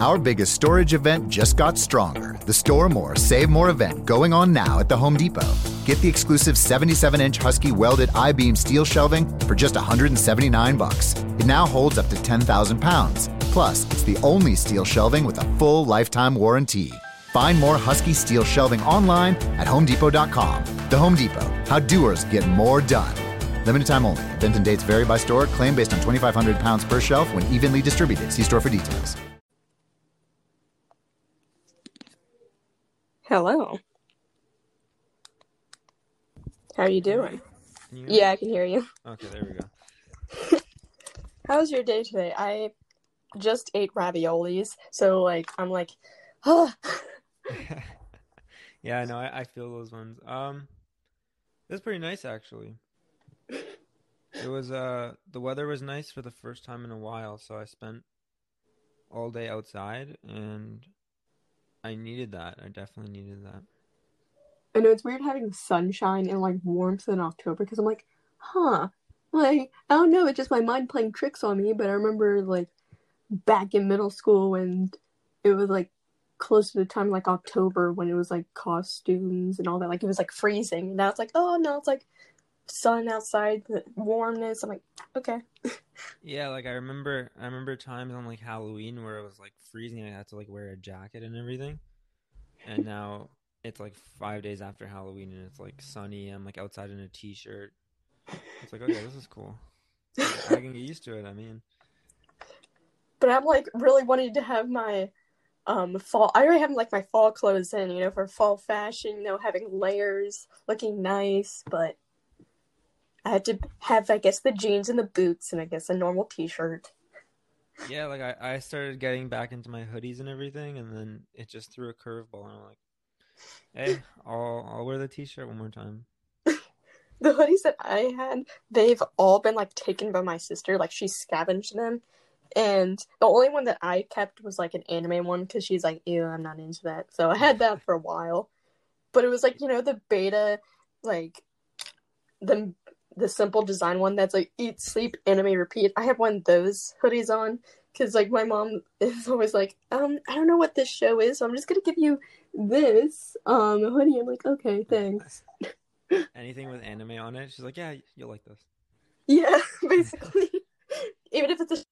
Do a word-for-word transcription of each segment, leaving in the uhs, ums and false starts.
Our biggest storage event just got stronger. The Store More, Save More event going on now at the Home Depot. Get the exclusive seventy-seven inch Husky welded I-beam steel shelving for just one hundred seventy-nine bucks. It now holds up to ten thousand pounds. Plus, it's the only steel shelving with a full lifetime warranty. Find more Husky steel shelving online at home depot dot com. The Home Depot, how doers get more done. Limited time only. Event and dates vary by store. Claim based on twenty-five hundred pounds per shelf when evenly distributed. See store for details. Hello. How are you doing? Can you hear me? Yeah, I can hear you. Okay, there we go. How's your day today? I just ate raviolis, so like I'm like, oh. Yeah, no, I, I feel those ones. Um, it was pretty nice actually. It was uh the weather was nice for the first time in a while, so I spent all day outside, and I needed that. I definitely needed that. I know it's weird having sunshine and like warmth in October, because I'm like, huh, like I don't know, it's just my mind playing tricks on me. But I remember like back in middle school when it was like close to the time like October when it was like costumes and all that, like it was like freezing, and now it's like, oh no, it's like sun outside, the warmness. I'm like, okay. Yeah, like I remember I remember times on like Halloween where it was like freezing and I had to like wear a jacket and everything, and now it's like five days after Halloween and it's like sunny. I'm like outside in a t-shirt. It's like, okay, this is cool. I can get used to it. I mean, but I'm like really wanting to have my Um, fall. I already have like my fall clothes in, you know, for fall fashion, you know, having layers, looking nice, but I had to have, I guess, the jeans and the boots and I guess a normal t-shirt. Yeah, like I, I started getting back into my hoodies and everything, and then it just threw a curveball, and I'm like, hey, I'll I'll wear the t-shirt one more time. The hoodies that I had, they've all been like taken by my sister, like she scavenged them. And the only one that I kept was, like, an anime one, because she's like, ew, I'm not into that. So I had that for a while. But it was, like, you know, the beta, like, the the simple design one that's, like, eat, sleep, anime, repeat. I have one of those hoodies on, because, like, my mom is always like, um, I don't know what this show is, so I'm just going to give you this um hoodie. I'm like, okay, thanks. Anything with anime on it, she's like, yeah, you'll like this. Yeah, basically. Even if it's a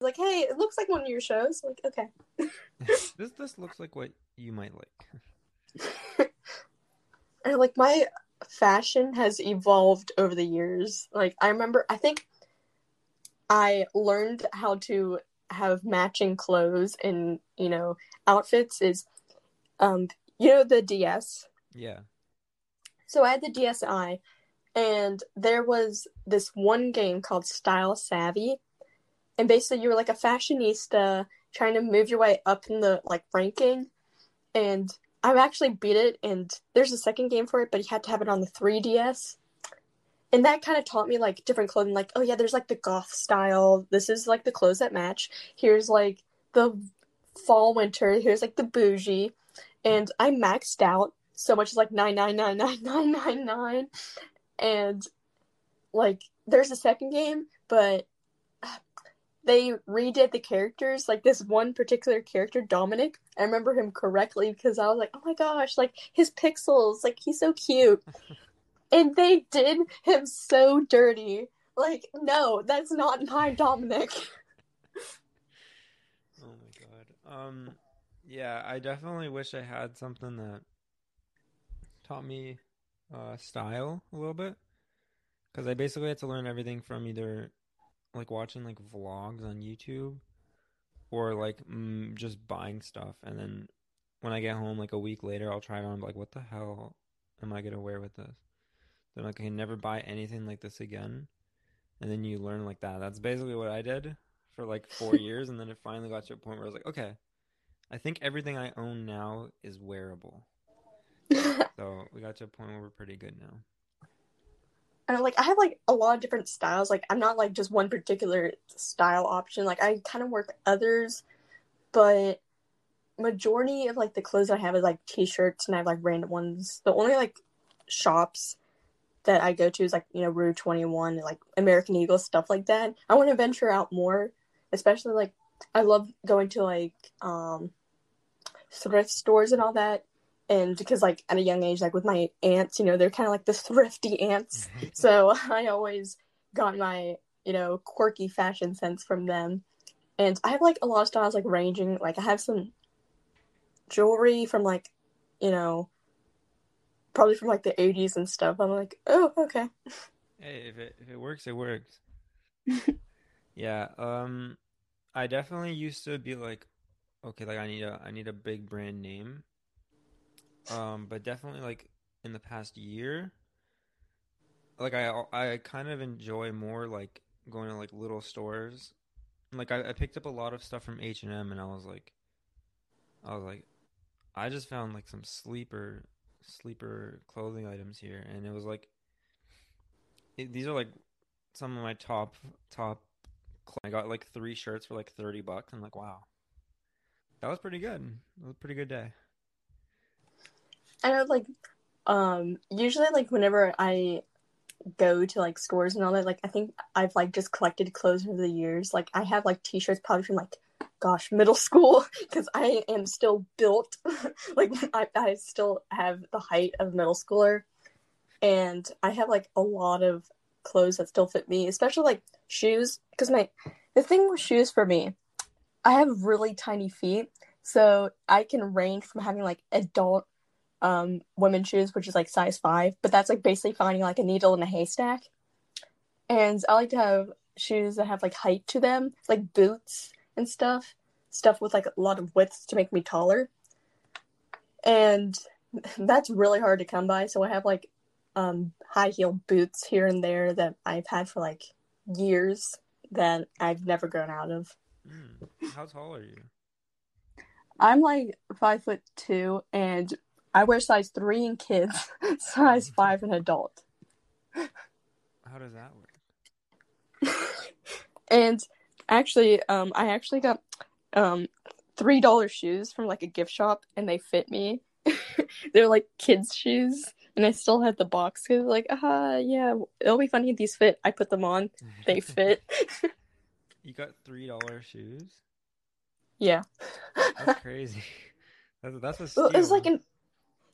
like, hey, it looks like one of your shows. Like, okay. this this looks like what you might like. And like my fashion has evolved over the years. Like I remember, I think I learned how to have matching clothes and, you know, outfits is, um, you know, the D S. Yeah. So I had the DSi, and there was this one game called Style Savvy. And basically, you were, like, a fashionista trying to move your way up in the, like, ranking. And I've actually beat it, and there's a second game for it, but you had to have it on the three D S. And that kind of taught me, like, different clothing. Like, oh, yeah, there's, like, the goth style. This is, like, the clothes that match. Here's, like, the fall, winter. Here's, like, the bougie. And I maxed out so much as, like, nine nine nine nine nine nine nine. And, like, there's a second game, but they redid the characters, like this one particular character, Dominic. I remember him correctly because I was like, oh my gosh, like his pixels, like he's so cute. And they did him so dirty. Like, no, that's not my Dominic. Oh my god. Um, yeah, I definitely wish I had something that taught me uh, style a little bit, because I basically had to learn everything from either like watching like vlogs on YouTube or like mm, just buying stuff. And then when I get home like a week later, I'll try it on. I'm like, what the hell am I going to wear with this? Then like, I can never buy anything like this again. And then you learn like that. That's basically what I did for like four years. And then it finally got to a point where I was like, okay, I think everything I own now is wearable. So we got to a point where we're pretty good now. And like I have like a lot of different styles. Like I'm not like just one particular style option. Like I kind of work others, but majority of like the clothes I have is like t-shirts, and I have like random ones. The only like shops that I go to is like, you know, Rue twenty-one, and like American Eagle, stuff like that. I want to venture out more, especially like I love going to, like, um, thrift stores and all that. And because, like, at a young age, like, with my aunts, you know, they're kind of like the thrifty aunts. So I always got my, you know, quirky fashion sense from them. And I have, like, a lot of styles, like, ranging. Like, I have some jewelry from, like, you know, probably from, like, the eighties and stuff. I'm like, oh, okay. Hey, if it, if it works, it works. Yeah, um, I definitely used to be like, okay, like, I need a, I need a big brand name. Um, but definitely, like, in the past year, like, I, I kind of enjoy more, like, going to, like, little stores. Like, I, I picked up a lot of stuff from H and M, and I was like, I was like, I just found, like, some sleeper, sleeper clothing items here. And it was like, it, these are, like, some of my top, top clothes. I got, like, three shirts for, like, thirty bucks. I'm like, wow, that was pretty good. It was a pretty good day. I know, like, um, usually, like, whenever I go to, like, stores and all that, like, I think I've, like, just collected clothes over the years. Like, I have, like, t-shirts probably from, like, gosh, middle school, because I am still built. Like, I, I still have the height of middle schooler. And I have, like, a lot of clothes that still fit me, especially, like, shoes. Because my, the thing with shoes for me, I have really tiny feet, so I can range from having, like, adult um women's shoes, which is like size five, but that's like basically finding like a needle in a haystack. And I like to have shoes that have like height to them, like boots and stuff stuff with like a lot of width to make me taller, and that's really hard to come by. So I have like um high heel boots here and there that I've had for like years that I've never grown out of. Mm, how tall are you? I'm like five foot two, and I wear size three in kids, size five in adult. How does that work? And actually, um, I actually got um three dollar shoes from like a gift shop, and they fit me. They're like kids' shoes, and I still had the box because, like, ah, uh, yeah, it'll be funny if these fit. I put them on, they fit. You got three dollar shoes? Yeah. That's crazy. That's that's a steal. It was like an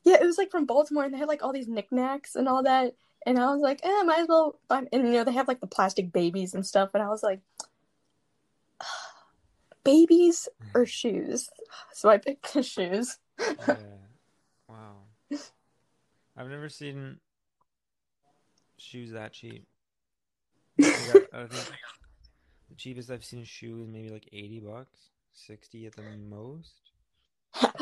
Yeah, it was, like, from Baltimore, and they had, like, all these knickknacks and all that, and I was like, eh, might as well buy, and, you know, they have, like, the plastic babies and stuff, and I was like, babies or shoes? So I picked the shoes. Yeah. Wow. I've never seen shoes that cheap. I think, I, I think the cheapest I've seen a shoe is maybe, like, eighty bucks, sixty at the most.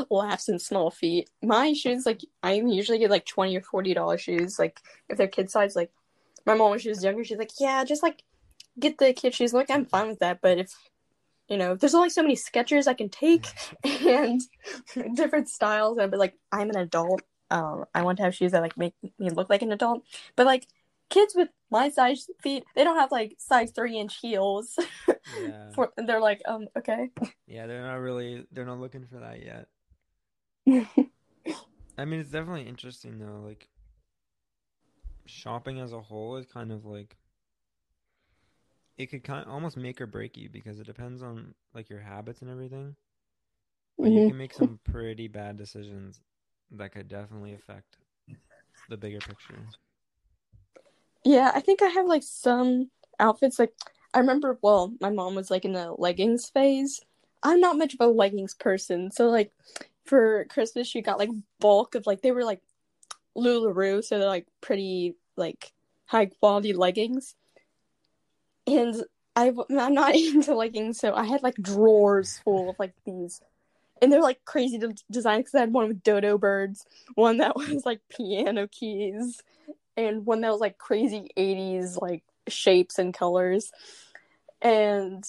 Laughs and small feet. My shoes, like, I usually get like twenty or forty dollar shoes, like if they're kid size. Like my mom, when she was younger, she's like, yeah, just like get the kid shoes. I'm like, I'm fine with that, but if you know, there's only so many Skechers I can take and different styles, and but like I'm an adult, um, I want to have shoes that like make me look like an adult. But like kids with my size feet, they don't have like size three inch heels. Yeah. For, they're like, um, okay. Yeah, they're not really, they're not looking for that yet. I mean, it's definitely interesting though. Like, shopping as a whole is kind of like, it could kind of almost make or break you because it depends on like your habits and everything. But mm-hmm. You can make some pretty bad decisions that could definitely affect the bigger picture. Yeah, I think I have like some outfits like. I remember, well, my mom was, like, in the leggings phase. I'm not much of a leggings person. So, like, for Christmas, she got, like, bulk of, like, they were, like, LuLaRoe. So, they're, like, pretty, like, high-quality leggings. And I, I'm not into leggings, so I had, like, drawers full of, like, these. And they're, like, crazy to design because I had one with dodo birds, one that was, like, piano keys, and one that was, like, crazy eighties, like, shapes and colors. And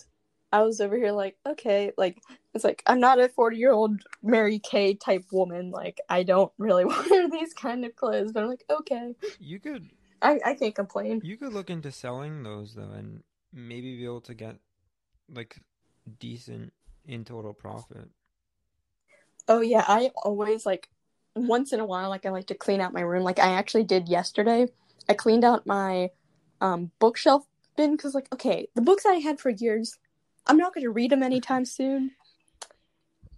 I was over here like, okay, like it's like I'm not a forty year old Mary Kay type woman, like I don't really wear these kind of clothes, but I'm like, okay, you could I, I can't complain. You could look into selling those though and maybe be able to get like decent in total profit. Oh yeah, I always like once in a while like I like to clean out my room. Like I actually did yesterday. I cleaned out my um bookshelf bin because like okay the books I had for years I'm not going to read them anytime soon.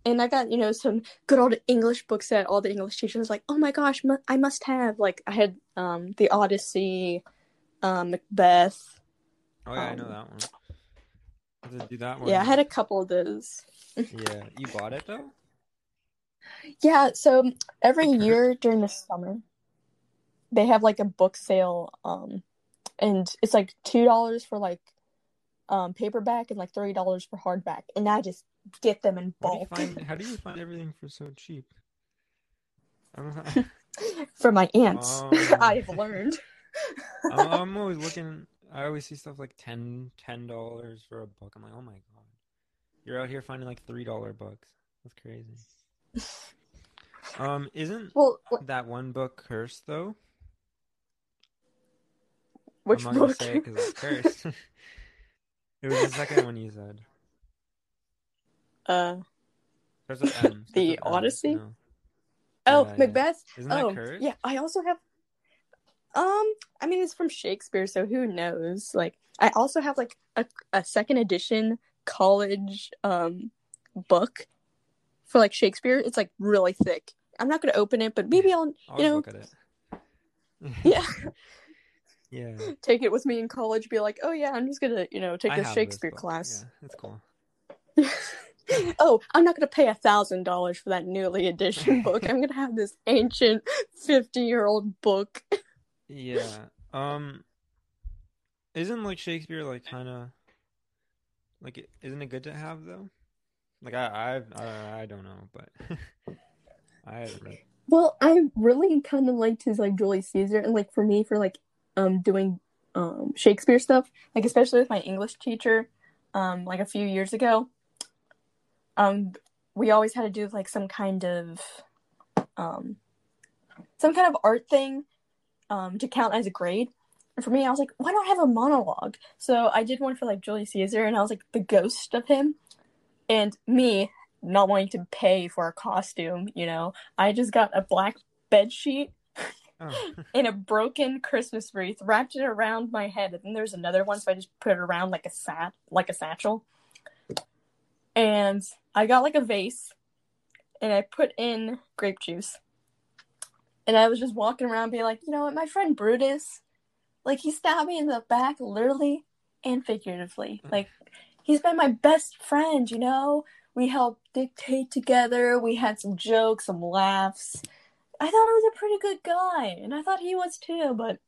And I got, you know, some good old English books that all the English teachers were like, oh my gosh, mu- I must have. Like, I had um, The Odyssey, um, Macbeth. Oh, yeah, um, I know that one. I didn't do that one. Yeah, I had a couple of those. Yeah, you bought it, though? Yeah, so every year during the summer, they have, like, a book sale, um, and it's, like, two dollars for, like, um, paperback and, like, three dollars for hardback, and I just get them in bulk. How do you find, how do you find everything for so cheap? I don't know. From my aunts, um, I've learned. I'm always looking, I always see stuff like ten dollars for a book. I'm like, oh, my God. You're out here finding, like, three dollars books. That's crazy. um isn't well, what... that one book cursed though? Which I'm not book? Gonna say it because it's cursed. It was the second one you said. Uh, there's an M. The Odyssey. No. Oh, yeah, Macbeth. Yeah. Isn't oh, that cursed? Yeah, I also have. Um, I mean, it's from Shakespeare, so who knows? Like, I also have like a a second edition college um book. For like Shakespeare, it's like really thick. I'm not gonna open it, but maybe I'll, you I'll know, look at it. Yeah, yeah. Take it with me in college. Be like, oh yeah, I'm just gonna, you know, take I this Shakespeare this class. Yeah, that's cool. Oh, I'm not gonna pay a thousand dollars for that newly edition book. I'm gonna have this ancient fifty-year-old book. Yeah. Um. Isn't like Shakespeare like kind of like isn't it good to have though? Like, I I've, I I don't know, but I haven't read. Well, I really kind of liked his, like, Julius Caesar, and, like, for me, for, like, um doing um Shakespeare stuff, like, especially with my English teacher, um like, a few years ago, um we always had to do, like, some kind of, um some kind of art thing um to count as a grade. And for me, I was like, why don't I have a monologue? So I did one for, like, Julius Caesar, and I was, like, the ghost of him. And me not wanting to pay for a costume, you know, I just got a black bedsheet oh. and a broken Christmas wreath, wrapped it around my head. And then there's another one, so I just put it around like a sat, like a satchel. And I got like a vase, and I put in grape juice. And I was just walking around, being like, you know what, my friend Brutus, like he stabbed me in the back, literally and figuratively, like. He's been my best friend, you know? We helped dictate together. We had some jokes, some laughs. I thought he was a pretty good guy, and I thought he was too, but,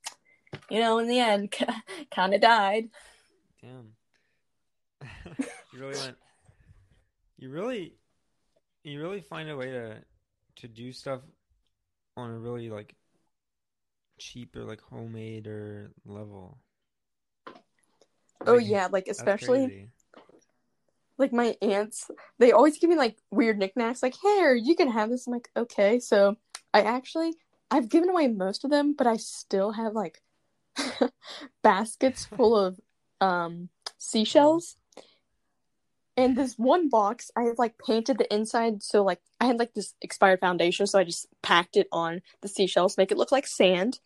you know, in the end, kind of died. Damn. You really went... You really... You really find a way to to do stuff on a really, like, cheap or, like, homemade or level. Oh, like, yeah, like, especially... Like, my aunts, they always give me, like, weird knickknacks. Like, here, you can have this. I'm like, okay. So, I actually, I've given away most of them, but I still have, like, baskets full of um, seashells. And this one box, I have, like, painted the inside. So, like, I had, like, this expired foundation. So, I just packed it on the seashells, make it look like sand.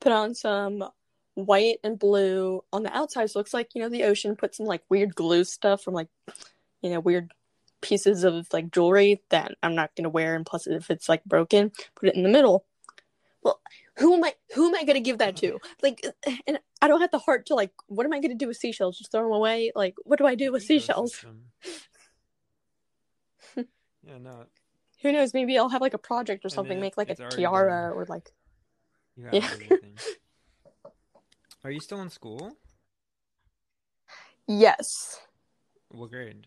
Put on some white and blue on the outside, so it looks like, you know, the ocean. Put some like weird glue stuff from like, you know, weird pieces of like jewelry that I'm not gonna wear, and plus if it's like broken, put it in the middle. Well, who am I who am I gonna give that to? Like, and I don't have the heart to like, what am I gonna do with seashells? Just throw them away? Like, what do I do with seashells? Yeah, no. Who knows? Maybe I'll have like a project or something, it, make like a tiara or like. You have yeah. Are you still in school? Yes. What grade?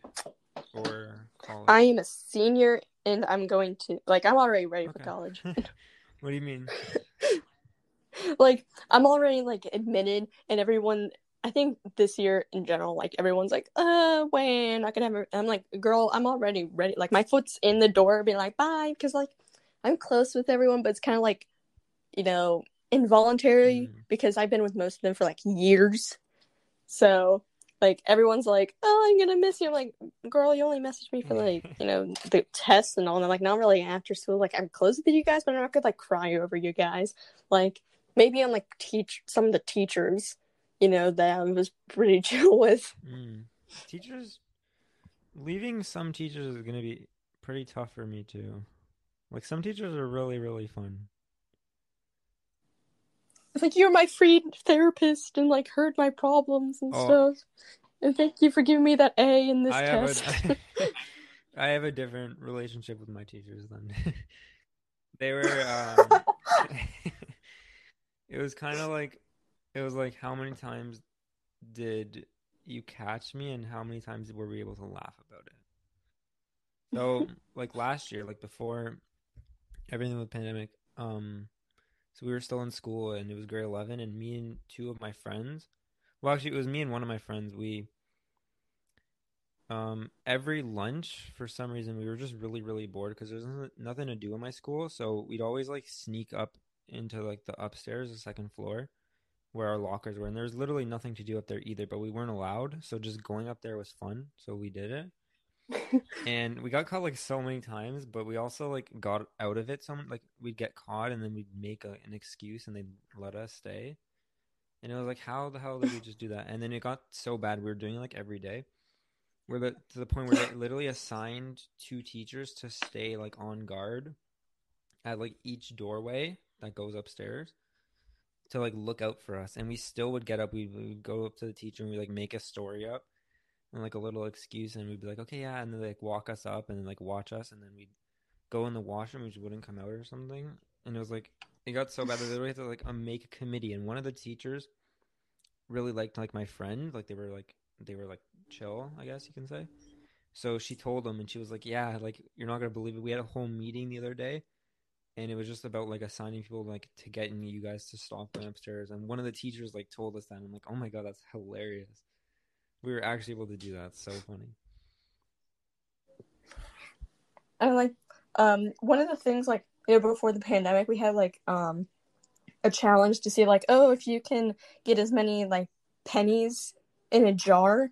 Or college? I am a senior, and I'm going to... Like, I'm already ready okay. for college. What do you mean? Like, I'm already, like, admitted, and everyone... I think this year, in general, like, everyone's like, uh, when? I could have... A... I'm like, girl, I'm already ready. Like, my foot's in the door, being like, bye, because, like, I'm close with everyone, but it's kind of like, you know... involuntary mm. because I've been with most of them for like years, so like everyone's like, oh, I'm gonna miss you. I'm like, girl, you only messaged me for like, you know, the tests and all, and I'm like, not really after school, like I'm close with you guys, but I'm not gonna like cry over you guys. Like maybe I'm like teach some of the teachers, you know, that I was pretty chill with. mm. Teachers, leaving some teachers is going to be pretty tough for me too. Like, some teachers are really, really fun. It's like, you're my free therapist and like heard my problems and oh. stuff. And thank you for giving me that A in this I test. Have a, I have a different relationship with my teachers than they were. Um, it was kind of like, it was like, how many times did you catch me and how many times were we able to laugh about it? So like last year, like before everything with the pandemic, um, so we were still in school and it was grade eleven, and me and two of my friends, well, actually it was me and one of my friends, we, um, every lunch for some reason we were just really, really bored because there's nothing to do in my school. So we'd always like sneak up into like the upstairs, the second floor where our lockers were. And there was literally nothing to do up there either, but we weren't allowed. So just going up there was fun. So we did it. And we got caught like so many times, but we also like got out of it. Some like we'd get caught and then we'd make a, an excuse and they'd let us stay. And it was like, how the hell did we just do that? And then it got so bad. We were doing it like every day. We're the, to the point where they literally assigned two teachers to stay like on guard at like each doorway that goes upstairs to like look out for us. And we still would get up. We would go up to the teacher and we like make a story up. And like a little excuse, and we'd be like, okay, yeah, and then like walk us up and like watch us, and then we'd go in the washroom, we just wouldn't come out or something. And it was like, it got so bad that they would have to like um, make a committee. And one of the teachers really liked like my friend, like they were like they were like chill, I guess you can say. So she told them, and she was like, yeah, like you're not gonna believe it. We had a whole meeting the other day, and it was just about like assigning people like to getting you guys to stop going upstairs. And one of the teachers like told us that, and I'm like, oh my god, that's hilarious. We were actually able to do that. It's so funny. And like, um, one of the things like, you know, before the pandemic, we had like, um, a challenge to see like, oh, if you can get as many like pennies in a jar,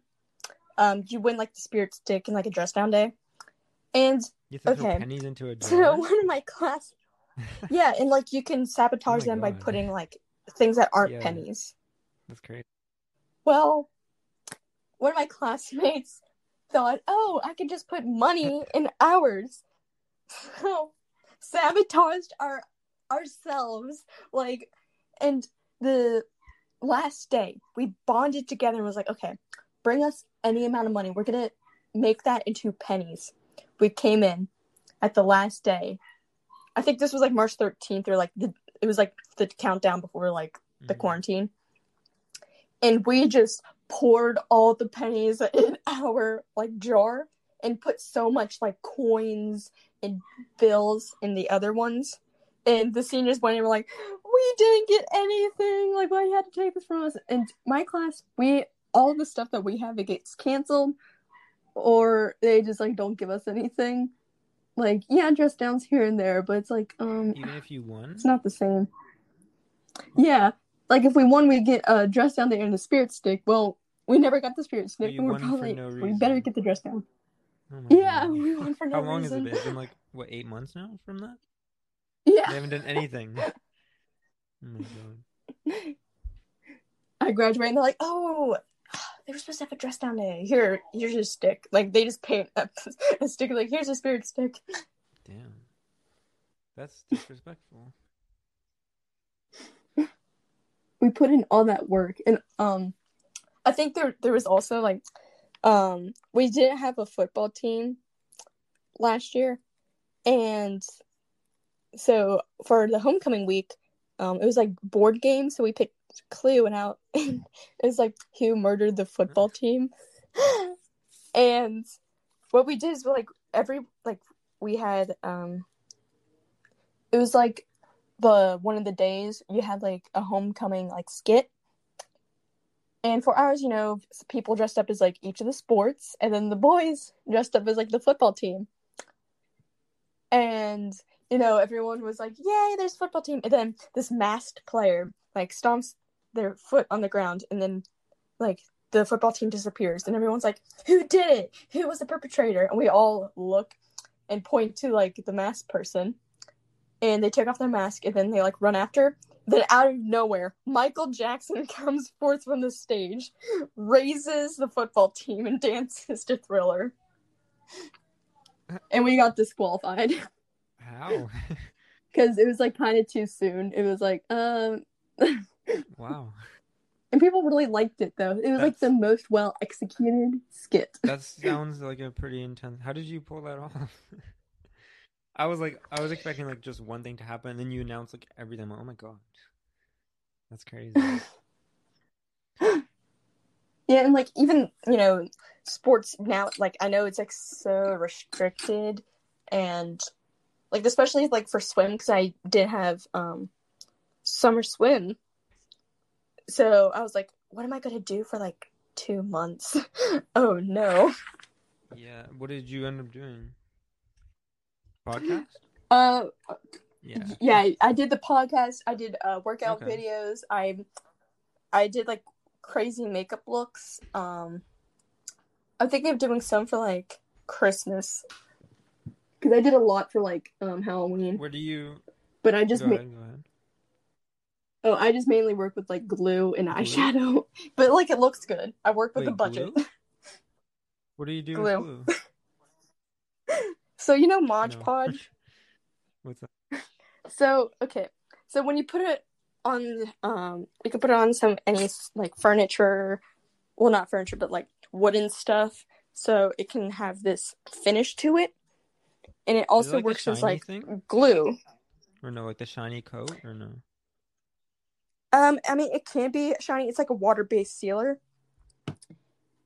um, you win like the spirit stick and like a dress down day. And you have to okay. throw pennies into a jar. So one of my class, yeah, and like you can sabotage oh them God. by putting like things that aren't yeah. pennies. That's crazy. Well. One of my classmates thought, oh, I could just put money in ours. So sabotaged our ourselves. Like, and the last day we bonded together and was like, okay, bring us any amount of money. We're going to make that into pennies. We came in at the last day. I think this was like March thirteenth or like the, it was like the countdown before like the mm-hmm. quarantine. And we just poured all the pennies in our like jar and put so much like coins and bills in the other ones, and the seniors went and were like, we didn't get anything, like why you had to take this from us. And my class, we all the stuff that we have, it gets canceled or they just like don't give us anything. Like, yeah, dress downs here and there, but it's like um even if you won, it's not the same. Yeah, like if we won, we get a uh, dress down there and a spirit stick. Well, we never got the spirit stick, and we're probably no we better get the dress down. Oh yeah, God. We won for no reason. How long reason. has it been? It's been like what, eight months now from that? Yeah. They haven't done anything. Oh my god. I graduate and they're like, oh, they were supposed to have a dress down day. Here, here's your stick. Like they just paint up a stick, like here's a spirit stick. Damn. That's disrespectful. We put in all that work, and um I think there there was also like um we didn't have a football team last year, and so for the homecoming week um it was like board game, so we picked Clue and out and it was like who murdered the football team. And what we did is like every like we had um it was like the one of the days you had like a homecoming like skit, and for ours, you know, people dressed up as like each of the sports, and then the boys dressed up as like the football team, and you know everyone was like, yay, there's a football team. And then this masked player like stomps their foot on the ground, and then like the football team disappears, and everyone's like, who did it, who was the perpetrator? And we all look and point to like the masked person. And they take off their mask, and then they, like, run after. Then out of nowhere, Michael Jackson comes forth from the stage, raises the football team, and dances to Thriller. And we got disqualified. How? Because it was, like, kind of too soon. It was, like, um... Wow. And people really liked it, though. It was, that's... like, the most well-executed skit. That sounds like a pretty intense... How did you pull that off? I was, like, I was expecting, like, just one thing to happen, and then you announced, like, everything. Like, oh, my God. That's crazy. Yeah, and, like, even, you know, sports now, like, I know it's, like, so restricted, and... Like, especially, like, for swim, because I did have um, summer swim. So I was like, what am I going to do for, like, two months? Oh, no. Yeah. What did you end up doing? Podcast? Uh, yeah. Yeah, I did the podcast. I did uh, workout okay. videos. I I did, like, crazy makeup looks. Um, I'm thinking of doing some for, like, Christmas. Because I did a lot for, like, um, Halloween. Where do you... But I just... Go ma- ahead, go ahead. Oh, I just mainly work with, like, glue and glue? eyeshadow. But, like, it looks good. I work with Wait, a budget. Glue? What do you do glue. with glue? So, you know Mod no. Podge? What's that? So, okay. So, when you put it on... um, you can put it on some... Any, like, furniture... Well, not furniture, but, like, wooden stuff. So, it can have this finish to it. And it also it like works as, like, thing? glue. Or no, like the shiny coat, or no? Um, I mean, it can be shiny. It's like a water-based sealer.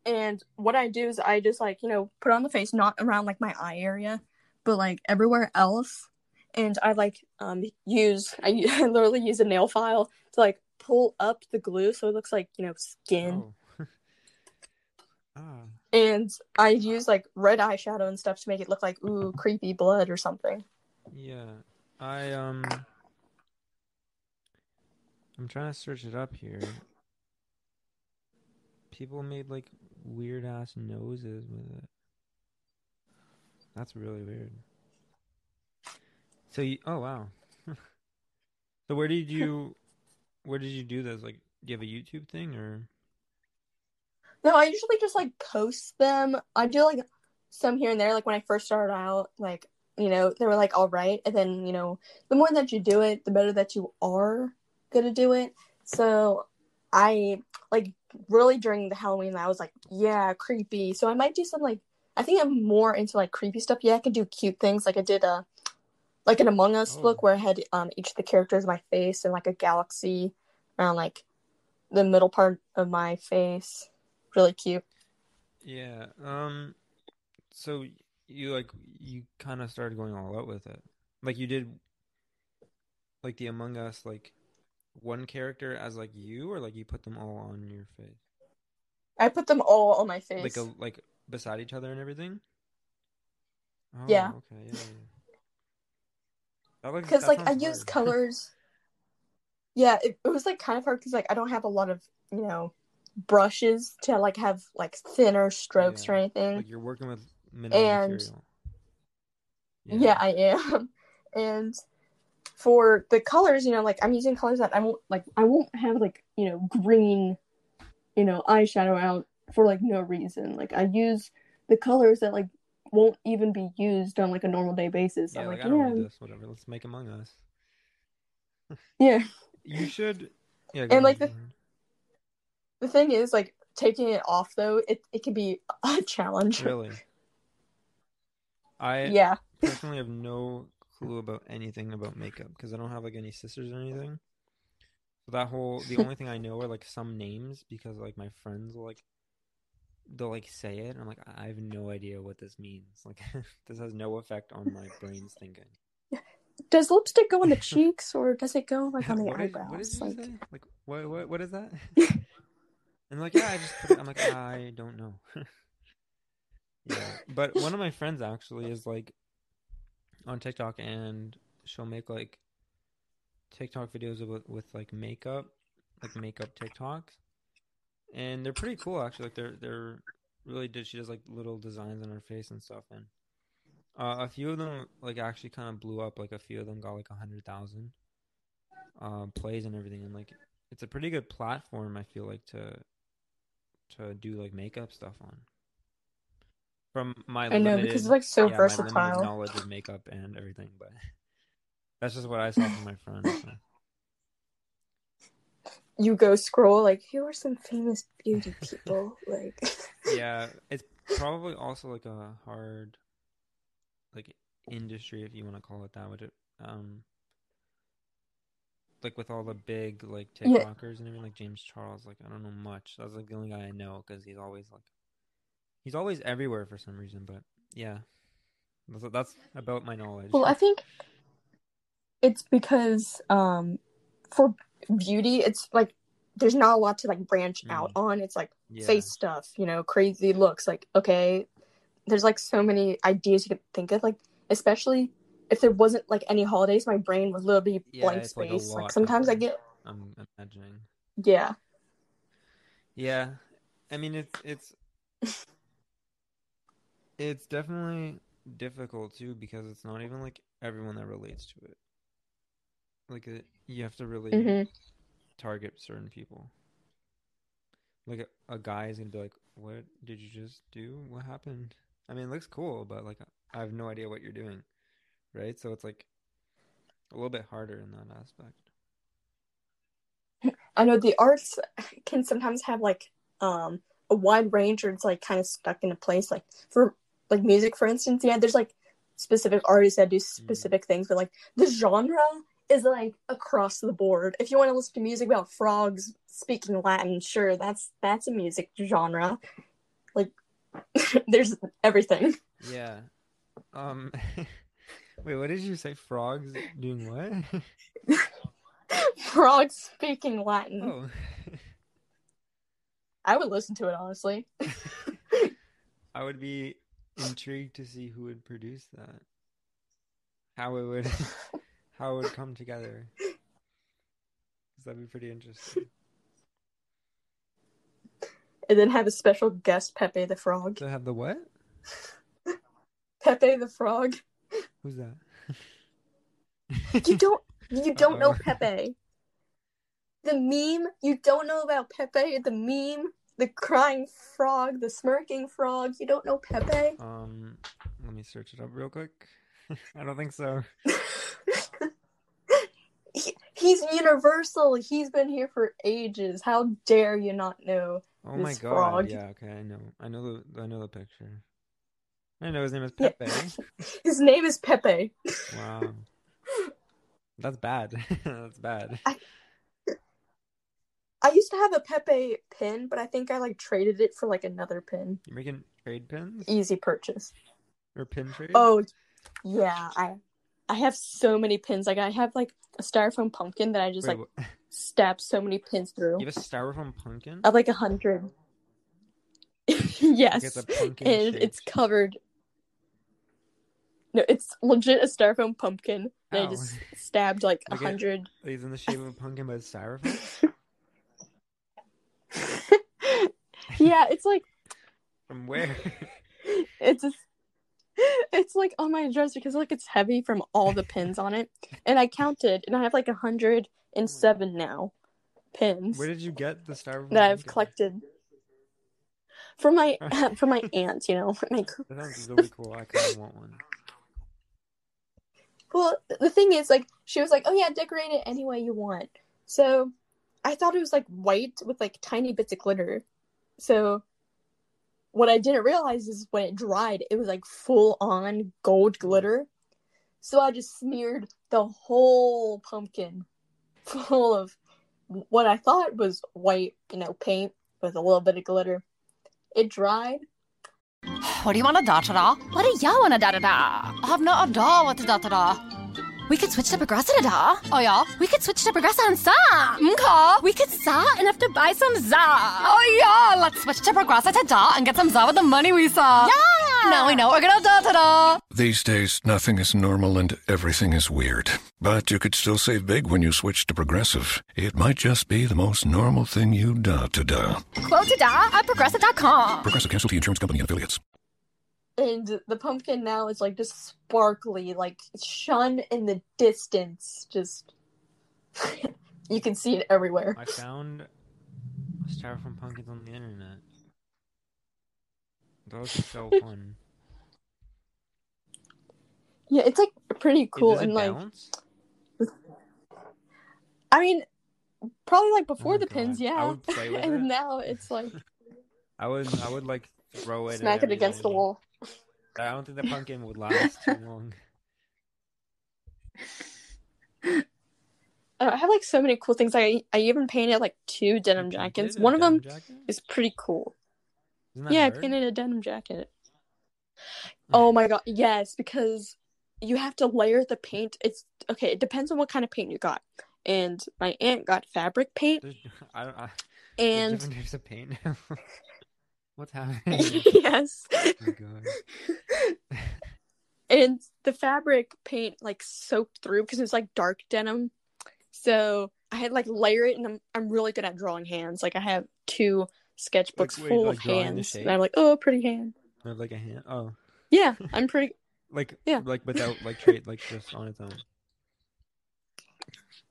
And what I do is I just, like, you know, put on the face, not around, like, my eye area, but, like, everywhere else. And I, like, um, use, I, I literally use a nail file to, like, pull up the glue so it looks like, you know, skin. Oh. Ah. And I use, like, red eyeshadow and stuff to make it look like, ooh, creepy blood or something. Yeah. I, um... I'm trying to search it up here. People made, like, weird-ass noses with it. That's really weird. So you... Oh, wow. So where did you... Where did you do this? Like, do you have a YouTube thing, or... No, I usually just, like, post them. I do, like, some here and there. Like, when I first started out, like, you know, they were, like, all right. And then, you know, the more that you do it, the better that you are going to do it. So I, like, really during the Halloween, I was like, yeah, creepy. So I might do some, like, I think I'm more into, like, creepy stuff. Yeah, I can do cute things. Like, I did a, like, an Among Us oh. look where I had um, each of the characters in my face and, like, a galaxy around, like, the middle part of my face. Really cute. Yeah. Um so you like you kind of started going all out with it. Like you did like the Among Us, like one character as like you, or like you put them all on your face? I put them all on my face. Like a, like beside each other and everything? Oh, yeah. Okay. Yeah. yeah. Like, cuz like I hard. use colors. Yeah, it, it was like kind of hard cuz like I don't have a lot of, you know, brushes to like have like thinner strokes yeah. or anything. Like you're working with minimal and, material. Yeah. yeah, I am. And for the colors, you know, like I'm using colors that I won't like. I won't have like you know green, you know, eyeshadow out for like no reason. Like I use the colors that like won't even be used on like a normal day basis. Yeah, I'm like, like I don't yeah. need this. Whatever. Let's make Among Us. Yeah. You should. Yeah. Go and like the. The thing is, like, taking it off, though, it, it can be a challenge. Really? I yeah. personally have no clue about anything about makeup, because I don't have, like, any sisters or anything. So that whole, the only thing I know are, like, some names, because, like, my friends will, like, they'll, like, say it, and I'm like, I have no idea what this means. Like, this has no effect on my brain's thinking. Does lipstick go on the cheeks, or does it go, like, on the eyebrows? Is, what is like... like, what, what, what is that? And like, yeah, I just put it, I'm like, I don't know. Yeah. But one of my friends actually is like on TikTok, and she'll make like TikTok videos with, with like makeup, like makeup TikToks. And they're pretty cool actually. Like they're they're really did she does like little designs on her face and stuff, and uh, a few of them like actually kind of blew up. Like a few of them got like a hundred thousand. um, plays and everything, and like it's a pretty good platform, I feel like, to to do like makeup stuff on. From my I limited, know because it's like so yeah, versatile knowledge of makeup and everything, but that's just what I saw from my friends. So. You go scroll like here are some famous beauty people like. Yeah, it's probably also like a hard like industry, if you want to call it that. Which it, um, like with all the big like TikTokers yeah. and everything, like James Charles. Like I don't know much. That's like the only guy I know because he's always like he's always everywhere for some reason. But yeah, that's, that's about my knowledge. Well, I think it's because um for. beauty, it's like there's not a lot to like branch mm. out on. It's like yeah. face stuff, you know, crazy looks. Like okay, there's like so many ideas you could think of. Like especially if there wasn't like any holidays, my brain was literally yeah, blank space. Like, like sometimes I get. I'm imagining. Yeah. Yeah, I mean it's it's it's definitely difficult too because it's not even like everyone that relates to it. Like a, you have to really mm-hmm. target certain people. Like a, a guy is gonna be like, "What did you just do? What happened?" I mean, it looks cool, but like I have no idea what you're doing, right? So it's like a little bit harder in that aspect. I know the arts can sometimes have like um, a wide range, or it's like kind of stuck in a place. Like for like music, for instance, yeah, there's like specific artists that do specific mm-hmm. things, but like the genre. Is like across the board. If you want to listen to music about frogs speaking Latin, sure, that's that's a music genre. Like, there's everything. Yeah. Um. Wait, what did you say? Frogs doing what? Frogs speaking Latin. Oh. I would listen to it honestly. I would be intrigued to see who would produce that. How it would. How it would come together. Because that'd be pretty interesting. And then have a special guest, Pepe the Frog. So have the what? Pepe the Frog. Who's that? You don't you don't Uh-oh. know Pepe. The meme, you don't know about Pepe, the meme, the crying frog, the smirking frog, you don't know Pepe? Um let me search it up real quick. I don't think so. he, he's universal. He's been here for ages. How dare you not know? Oh my god! Frog. Yeah, okay, I know. I know the. I know the picture. I know his name is Pepe. Yeah. His name is Pepe. Wow, that's bad. That's bad. I, I used to have a Pepe pin, but I think I like traded it for like another pin. You're making trade pins? Easy purchase. Or pin trade? Oh, yeah. I. I have so many pins. Like I have like a styrofoam pumpkin that I just Wait, like what? stab so many pins through. You have a styrofoam pumpkin? I have like a hundred. Yes, like it's a pumpkin and shaped. It's covered. No, it's legit a styrofoam pumpkin. Ow. And I just stabbed like a hundred. It's in the shape of a pumpkin, but it's styrofoam. Yeah, it's like. From where? It's just. It's like on my dress because like it's heavy from all the pins on it, and I counted and I have like a hundred and seven now pins. Where did you get the styrofoam that I've collected? From my from my aunt, you know. My... That sounds really cool. I kind of want one. Well, the thing is, like, she was like, "Oh yeah, decorate it any way you want." So I thought it was like white with like tiny bits of glitter. So. What I didn't realize is when it dried, it was like full on gold glitter. So I just smeared the whole pumpkin full of what I thought was white, you know, paint with a little bit of glitter. It dried. What do you want a da-da-da? What do you want a da-da-da? I've not a da with a da-da-da. We could switch to progressa da. Oh yeah, we could switch to progressa and sa. Mka, we could sa enough to buy some za. Oh yeah, let's switch to progressa to da and get some za with the money we saw. Yeah, now we know we're gonna da da da. These days, nothing is normal and everything is weird. But you could still save big when you switch to Progressive. It might just be the most normal thing you da to da. Quote to da at progressive dot com. Progressive Casualty Insurance Company and affiliates. And the pumpkin now is, like, just sparkly, like, shone in the distance, just You can see it everywhere. I found styrofoam pumpkins on the internet. Those are so fun. Yeah, it's like pretty cool. Does it and like balance? I mean, probably like before oh the God. pins, yeah. I would play with and it. Now it's like I would I would like throw it smack it against the wall. I don't think the pumpkin would last too long. I have like so many cool things. I I even painted like two denim jackets. One of them jacket? is pretty cool. Yeah, hard? I painted a denim jacket. Oh my God, yes, because you have to layer the paint. It's okay, it depends on what kind of paint you got. And my aunt got fabric paint. There's, I don't, I, and there's different types of paint now. What's happening? Yes. Oh my God. And the fabric paint like soaked through because it was like dark denim. So I had like layer it, and I'm I'm really good at drawing hands. Like I have two sketchbooks like, wait, full like, of hands, and I'm like, oh, pretty hand. I have like a hand. Oh. Yeah, I'm pretty. like yeah. like without like trait, like just on its own.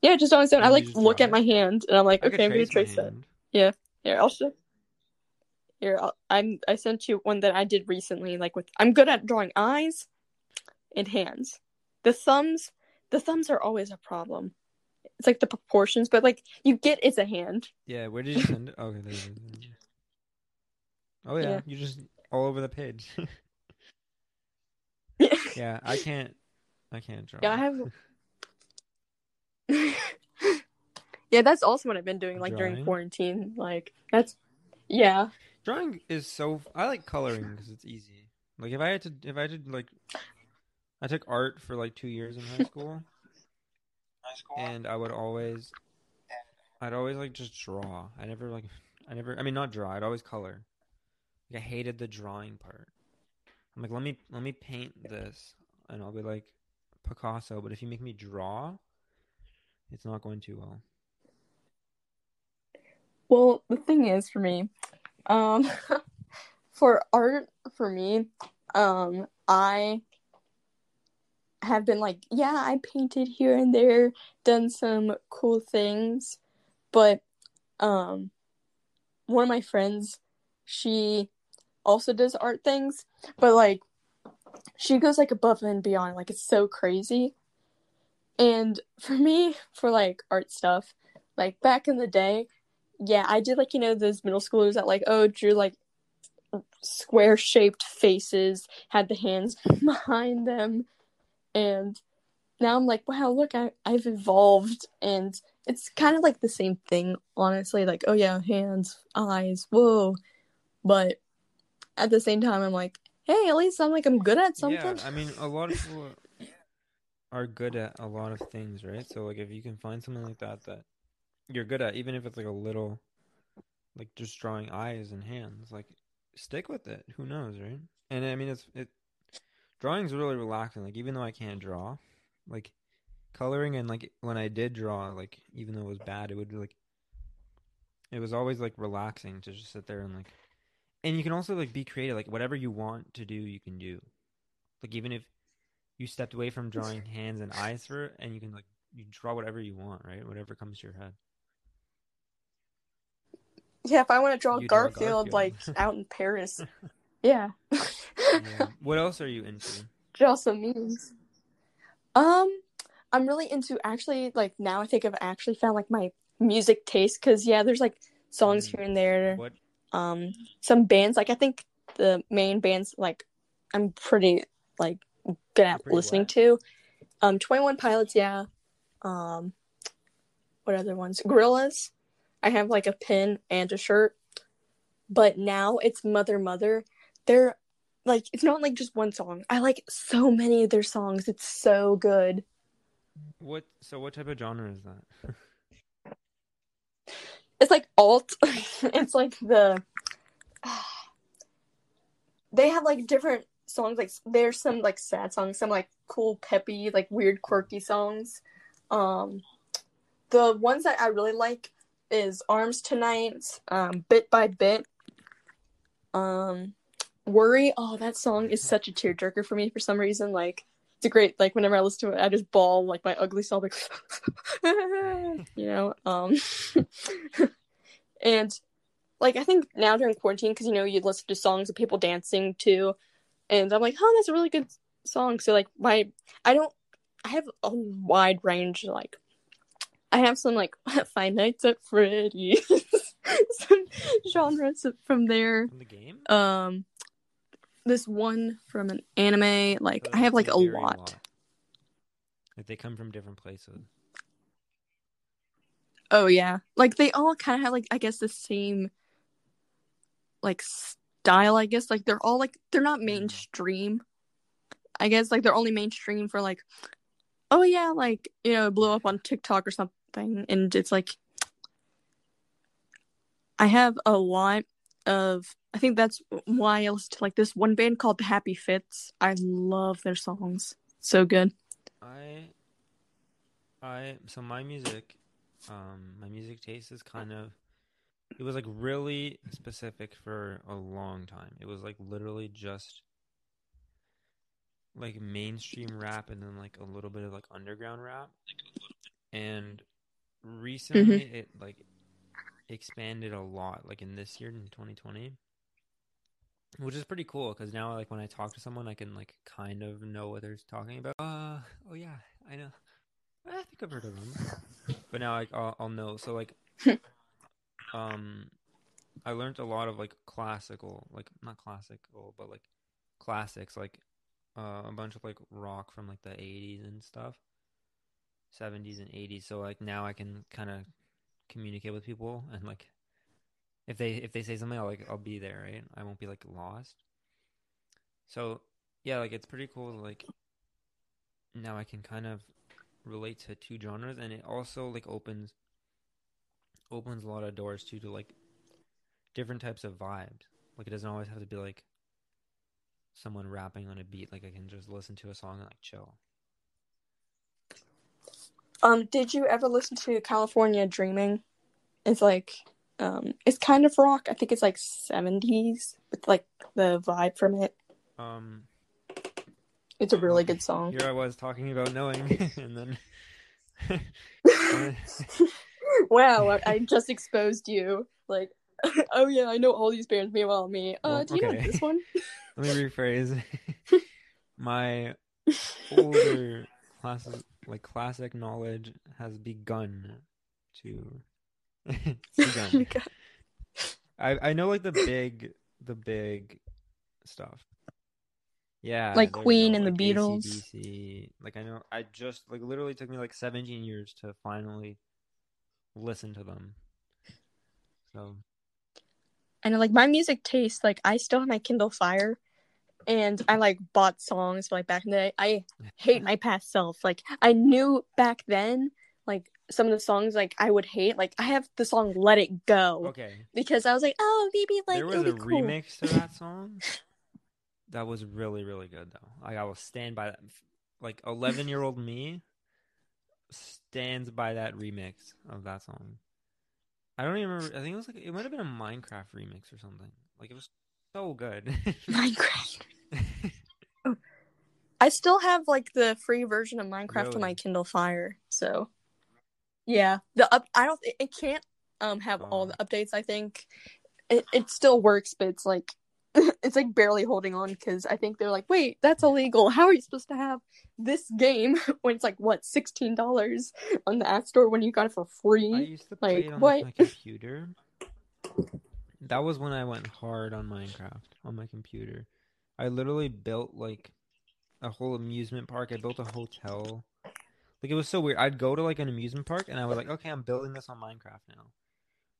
Yeah, just on its own. I like look at it. my hand, and I'm like, I okay, I'm gonna trace that. Yeah, here I'll show. Here I'll, I'm. I sent you one that I did recently. Like with, I'm good at drawing eyes, and hands. The thumbs, the thumbs are always a problem. It's like the proportions, but like you get it's a hand. Yeah, where did you send it? Okay, there you go. Oh yeah, yeah, you just all over the page. Yeah. yeah, I can't, I can't draw. Yeah, I have. Yeah, that's also what I've been doing, like drawing? during quarantine. Like that's, yeah. Drawing is so. I like coloring because it's easy. Like if I had to, if I had to, like, I took art for like two years in high school. And I would always, I'd always like just draw. I never like, I never, I mean not draw. I'd always color. Like I hated the drawing part. I'm like, let me, let me paint this, and I'll be like Picasso. But if you make me draw, it's not going too well. Well, the thing is for me, um, for art, for me, um, I. have been like, yeah, I painted here and there, done some cool things, but um one of my friends, she also does art things, but like she goes like above and beyond, like it's so crazy. And for me, for like art stuff, like back in the day, yeah, I did like, you know, those middle schoolers that like, oh, drew like square shaped faces, had the hands behind them. And now I'm like, wow, look, I, I've evolved. And it's kind of like the same thing, honestly. Like, oh, yeah, hands, eyes, whoa. But at the same time, I'm like, hey, at least I'm like, I'm good at something. Yeah, I mean, a lot of people are good at a lot of things, right? So, like, if you can find something like that that you're good at, even if it's like a little, like just drawing eyes and hands, like, stick with it. Who knows, right? And I mean, it's, it, drawing's really relaxing. Like, even though I can't draw, like coloring, and like when I did draw, like even though it was bad, it would be like, it was always like relaxing to just sit there and like, and you can also like be creative. Like whatever you want to do, you can do. Like even if you stepped away from drawing hands and eyes for it, and you can like, you draw whatever you want, right? Whatever comes to your head. Yeah, if I want to draw Garfield, draw Garfield like out in Paris. Yeah. Yeah. What else are you into? Draw some memes. Um, I'm really into, actually, like, now I think I've actually found, like, my music taste, because, yeah, there's, like, songs mm. here and there. What? Um, some bands, like, I think the main bands, like, I'm pretty, like, good at listening wet. to. Um, twenty-one Pilots, yeah. Um, what other ones? Gorillaz. I have, like, a pin and a shirt. But now it's Mother Mother. They're like, it's not like just one song. I like so many of their songs. It's so good. What? So what type of genre is that? It's like alt. It's like the... Uh, they have like different songs. Like there's some like sad songs, some like cool, peppy, like weird, quirky songs. Um, the ones that I really like is Arms Tonight, um, Bit by Bit. Um... Worry, oh, that song is such a tearjerker for me for some reason. Like, it's a great, like, whenever I listen to it, I just bawl, like, my ugly self, like, you know, um, and, like, I think now during quarantine, because, you know, you'd listen to songs of people dancing, too, and I'm like, oh, that's a really good song, so, like, my, I don't, I have a wide range, like, I have some, like, Five Nights at Freddy's, some genres from there. From the game? Um, this one from an anime, like, oh, I have, like, a lot. lot. Like, they come from different places. Oh, yeah. Like, they all kind of have, like, I guess the same, like, style, I guess. Like, they're all, like, they're not mainstream. I guess, like, they're only mainstream for, like, oh, yeah, like, you know, it blew up on TikTok or something. And it's, like, I have a lot of, I think that's why I listen to, like, this one band called Happy Fits. I love their songs. So good. I, I, so my music, um, my music taste is kind of, it was, like, really specific for a long time. It was, like, literally just, like, mainstream rap and then, like, a little bit of, like, underground rap. And recently mm-hmm. it, like, expanded a lot, like, in this year, in twenty twenty, which is pretty cool, because now, like, when I talk to someone, I can, like, kind of know what they're talking about. Uh, oh, yeah, I know. I think I've heard of them. But now, like, I'll, I'll know. So, like, um, I learned a lot of, like, classical, like, not classical, but, like, classics, like, Uh, a bunch of, like, rock from, like, the eighties and stuff, seventies and eighties. So, like, now I can kind of communicate with people, and, like, if they if they say something, I'll, like, I'll be there, right? I won't be, like, lost. So, yeah, like, it's pretty cool. Like, now I can kind of relate to two genres, and it also, like, opens opens a lot of doors too, to, like, different types of vibes. Like, it doesn't always have to be, like, someone rapping on a beat. Like, I can just listen to a song and, like, chill. Um, did you ever listen to California Dreaming? It's, like, um, it's kind of rock. I think it's, like, seventies, with, like, the vibe from it. Um, it's a really good song. Here I was talking about knowing, and then... Wow, I just exposed you. Like, oh, yeah, I know all these bands. Meanwhile, me. Uh, well, do you okay. like this one? Let me rephrase. My older classes, like, classic knowledge has begun to begun. I I know, like, the big the big stuff. Yeah, like Queen go, and like, the Beatles. A C D C. Like, I know, I just, like, literally took me, like, seventeen years to finally listen to them. So. And, like, my music taste, like, I still have my Kindle Fire, and I, like, bought songs for, like, back in the day. I hate my past self. Like, I knew back then, like, some of the songs, like, I would hate. Like, I have the song Let It Go. Okay. Because I was like, oh, maybe, like, it'll be cool. There was a cool remix to that song that was really, really good, though. Like, I will stand by that. Like, eleven-year-old me stands by that remix of that song. I don't even remember. I think it was, like, it might have been a Minecraft remix or something. Like, it was so good. Minecraft. I still have, like, the free version of Minecraft really? on my Kindle Fire. So, yeah, the up. I don't. It can't um have oh. all the updates. I think it it still works, but it's like it's like barely holding on, because I think they're like, wait, that's illegal. How are you supposed to have this game when it's, like, what, sixteen dollars on the App Store when you got it for free? I used to play like, it on what? my computer. That was when I went hard on Minecraft on my computer. I literally built, like, a whole amusement park. I built a hotel. Like, it was so weird. I'd go to, like, an amusement park, and I was like, okay, I'm building this on Minecraft now.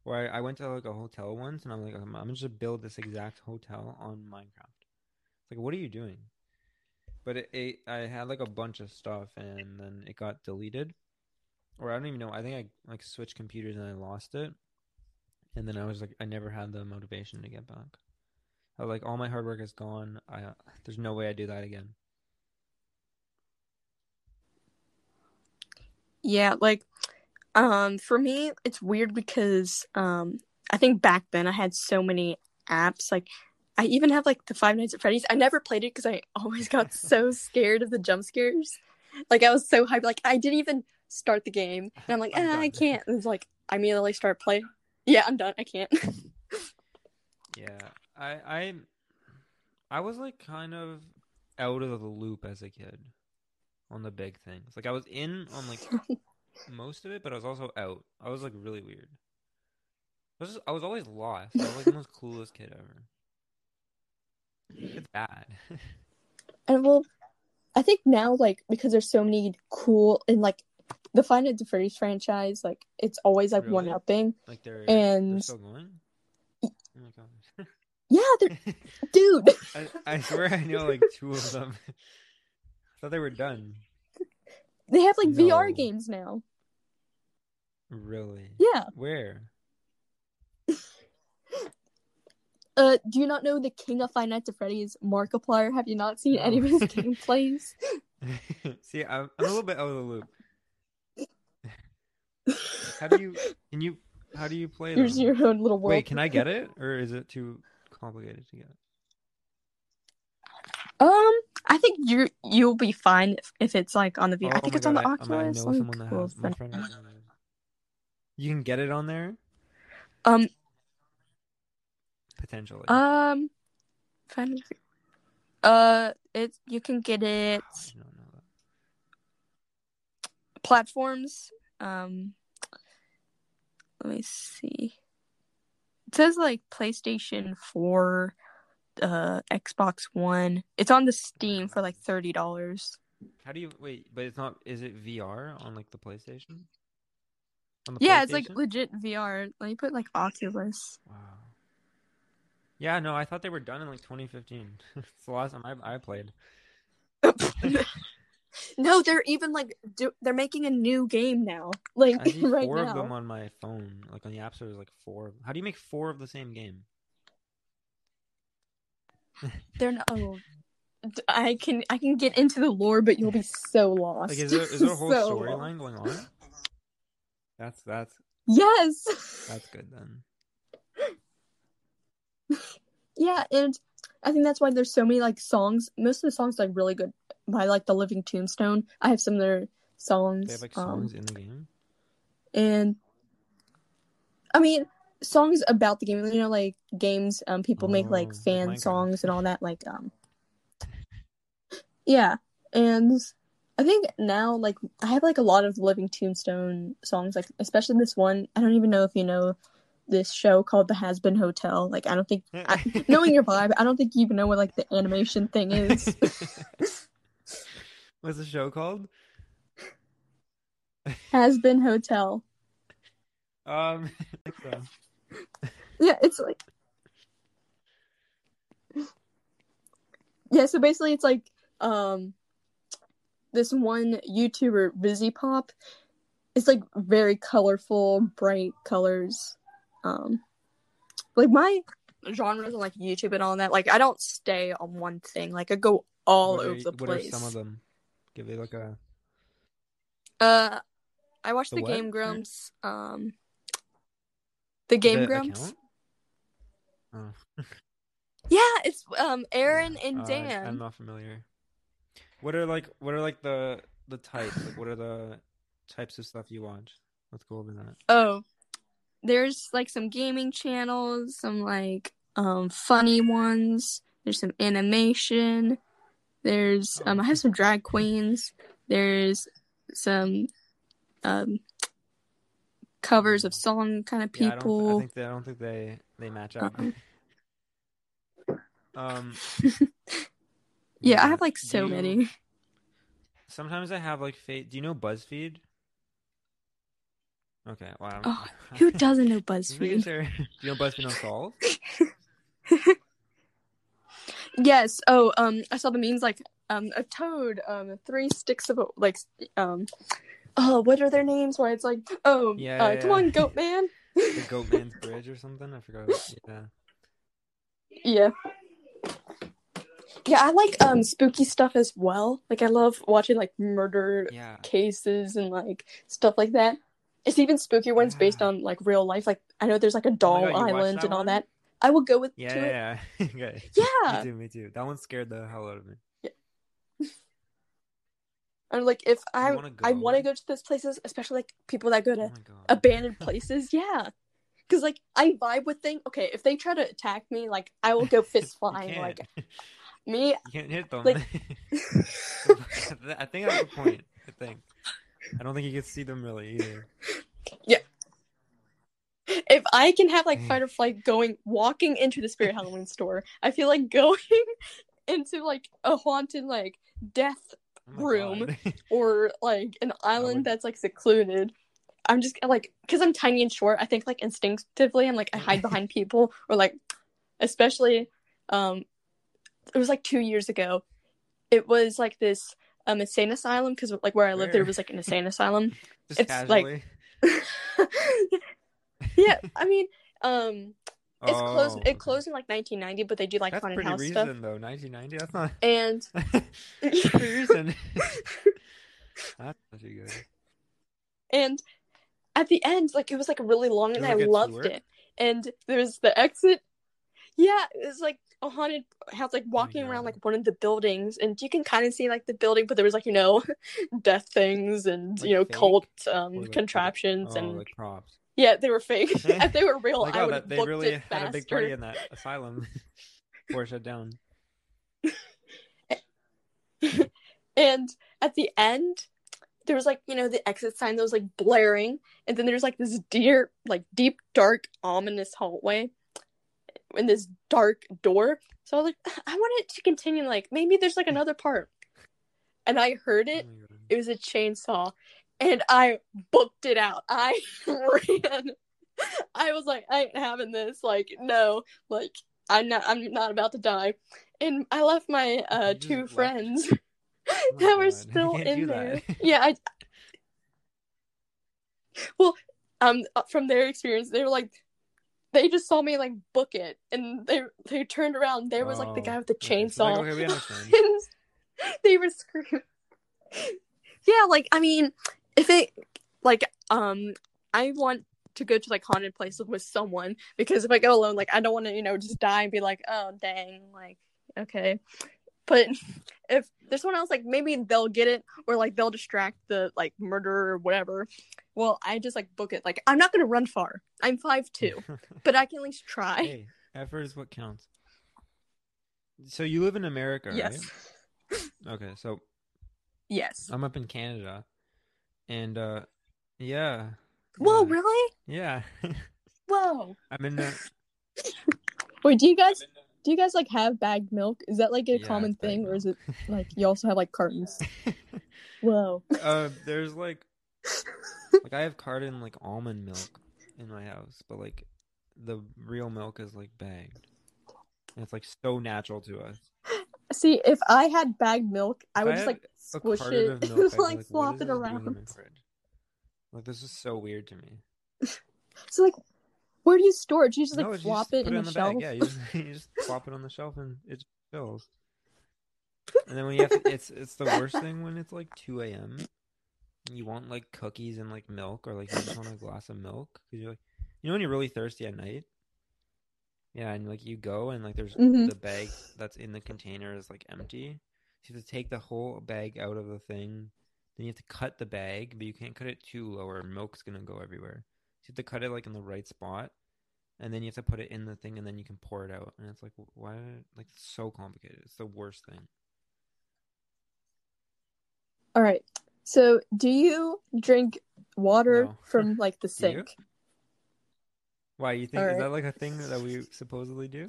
Where I, I went to, like, a hotel once, and I'm like, I'm going to build this exact hotel on Minecraft. It's like, what are you doing? But it, it, I had, like, a bunch of stuff, and then it got deleted. Or I don't even know. I think I, like, switched computers, and I lost it. And then I was like, I never had the motivation to get back. I was like, all my hard work is gone. I There's no way I do that again. Yeah, like... Um, for me, it's weird because, um, I think back then I had so many apps, like, I even have like the Five Nights at Freddy's. I never played it because I always got so scared of the jump scares. Like I was so hyped. Like I didn't even start the game, and I'm like, I'm eh, I can't. And it's like I immediately start playing. Yeah, I'm done. I can't. yeah, I I I was like kind of out of the loop as a kid on the big things. Like I was in on like most of it, but I was also out. I was like really weird. I was just, I was always lost. I was like the most clueless kid ever. It's bad. And well, I think now, like, because there's so many cool, and like the Five Nights at Freddy's franchise, like it's always like really? one-upping. Like they're and they're still going. Oh my god. Yeah, they're dude. I, I swear I know like two of them. I thought they were done. They have like no. V R games now. Really? Yeah. Where? Uh, do you not know the King of Five Nights at Freddy's, Markiplier? Have you not seen no. any of his gameplays? See, I'm, I'm a little bit out of the loop. How do you? Can you? How do you play? There's your own little world. Wait, can I get it, or is it too complicated to get? Um, I think you you'll be fine if, if it's like on the V R. Oh, I think oh it's God, on the I, Oculus. I know like, someone that has, my friend has it. You can get it on there. Um. Potentially. Um, find, uh, it you can get it. Oh, I don't know that. Platforms. Um, let me see. It says like PlayStation Four, uh, Xbox One. It's on the Steam for like thirty dollars. How do you wait? But it's not. Is it V R on like the PlayStation? On the yeah, PlayStation? It's like legit V R. Let me put like Oculus. Wow. Yeah, no, I thought they were done in like twenty fifteen. It's the last time I, I played. No, they're even like do, they're making a new game now. Like I need right four now. Of them on my phone, like on the App Store, there's like four. How do you make four of the same game? They're not. Oh, I can I can get into the lore, but you'll be so lost. Like, is there is there a whole so storyline going on? That's that's yes. That's good then. Yeah, and I think that's why there's so many like songs. Most of the songs are like really good by like the Living Tombstone. I have some of their songs. They have like songs um, in the game, and I mean songs about the game. You know, like games. Um, people oh, make like fan Minecraft. Songs and all that. Like um, yeah, and I think now like I have like a lot of Living Tombstone songs. Like especially this one. I don't even know if you know. This show called The Has-Been Hotel. Like, I don't think... I, knowing your vibe, I don't think you even know what, like, the animation thing is. What's the show called? Has-Been Hotel. Um, I think so. Yeah, it's like... Yeah, so basically it's like, um... this one YouTuber, VizzyPop, it's, like, very colorful, bright colors... Um, like my genres on like YouTube and all that. Like I don't stay on one thing. Like I go all what over are, the what place. What are some of them? Give me like a. Uh, I watch the, the Game Grumps. Um, the Game the Grumps. Oh. Yeah, it's um Aaron and uh, Dan. I'm not familiar. What are like what are like the the types? Like what are the types of stuff you watch? Let's go over that. Oh. There's, like, some gaming channels, some, like, um, funny ones. There's some animation. There's, um, I have some drag queens. There's some, um, covers of song kind of people. Yeah, I, don't, I, think they, I don't think they, they match up. Uh-uh. Um. Yeah, yeah, I have, like, so you, many. Sometimes I have, like, fate. Do you know BuzzFeed? Okay. Wow. Oh, who doesn't know BuzzFeed? Do you know BuzzFeed Unsolved? Yes. Oh, um, I saw the memes like um a toad, um three sticks of a, like um, oh, what are their names? Where it's like oh, yeah, uh, yeah, come yeah. on, Goat Man. The Goat Man's Bridge or something. I forgot. Yeah. Yeah. Yeah, I like um spooky stuff as well. Like I love watching like murder yeah. cases and like stuff like that. It's even spookier ones yeah. based on like real life. Like I know there's like a doll oh God, island and all one? That. I will go with yeah, to yeah, it. Yeah, okay. Yeah. Me too, me too. That one scared the hell out of me. Yeah. I'm like, if I wanna I want to go to those places, especially like people that go to oh abandoned places. Yeah. Because like I vibe with things. Okay, if they try to attack me, like I will go fist flying. Like me, you can't hit them. Like... I think that's the point. I think. I don't think you can see them really either. Yeah. If I can have like fight or flight going, walking into the Spirit Halloween store, I feel like going into like a haunted like death oh room or like an island would... that's like secluded. I'm just like, because I'm tiny and short, I think like instinctively I'm like, I hide behind people or like, especially, um, it was like two years ago. It was like this um, insane asylum because like where I lived, there was like an insane asylum. Just it's casually. Like, yeah, I mean, um, it's oh, closed. It closed in like nineteen ninety, but they do like that's fun and house recent, stuff. That's pretty recent though, nineteen ninety. That's not. And that's pretty recent. That's pretty good. And at the end, like it was like really long, and I loved it. And there's the exit. Yeah, it was like a haunted house, like walking oh, yeah. around like one of the buildings, and you can kind of see like the building, but there was like you know, death things and like you know fake? cult um like contraptions oh, and. Like props. Yeah, they were fake. If they were real, like, I would have booked really it faster. They really had a big party in that asylum before it shut down. And at the end, there was like, you know, the exit sign that was like blaring. And then there's like this deer, like deep, dark, ominous hallway and this dark door. So I was like, I want it to continue. Like, maybe there's like another part. And I heard it. Oh it was a chainsaw. And I booked it out. I ran. I was like, I ain't having this. Like, no. Like, I'm not. I'm not about to die. And I left my uh, two left. friends oh that were God. still in there. That. Yeah. I, well, um, from their experience, they were like, they just saw me like book it, and they they turned around. There was oh, like the guy with the chainsaw. Like, okay, they were screaming. Yeah, like I mean. If it, like, um, I want to go to, like, haunted places with someone, because if I go alone, like, I don't want to, you know, just die and be like, oh, dang, like, okay. But if there's someone else, like, maybe they'll get it, or, like, they'll distract the, like, murderer or whatever. Well, I just, like, book it. Like, I'm not going to run far. I'm five two, but I can at least try. Hey, effort is what counts. So you live in America, yes. right? Okay, so. Yes. I'm up in Canada. And uh yeah whoa yeah. really yeah whoa I'm in the wait do you guys the... do you guys like have bagged milk? Is that like a yeah, common thing milk. Or is it like you also have like cartons? Whoa uh there's like like I have carton like almond milk in my house, but like the real milk is like bagged and it's like so natural to us. See, if I had bagged milk, I would I just like squish it and like, like flop it around. Like this is so weird to me. So like, where do you store it? Do you just like no, flop just it in it the, the shelf? Bag. Yeah, you just, you just flop it on the shelf and it just fills. And then when you have to, it's it's the worst thing when it's like two a.m. and you want like cookies and like milk, or like you just want a glass of milk because you're like, you know, when you're really thirsty at night. Yeah, and like you go and like there's mm-hmm. the bag that's in the container is like empty. So you have to take the whole bag out of the thing. Then you have to cut the bag, but you can't cut it too low or milk's gonna go everywhere. So you have to cut it like in the right spot, and then you have to put it in the thing, and then you can pour it out. And it's like, why? Like it's so complicated. It's the worst thing. All right. So do you drink water no. from like the sink? Do you? Why, you think, right. is that like a thing that we supposedly do?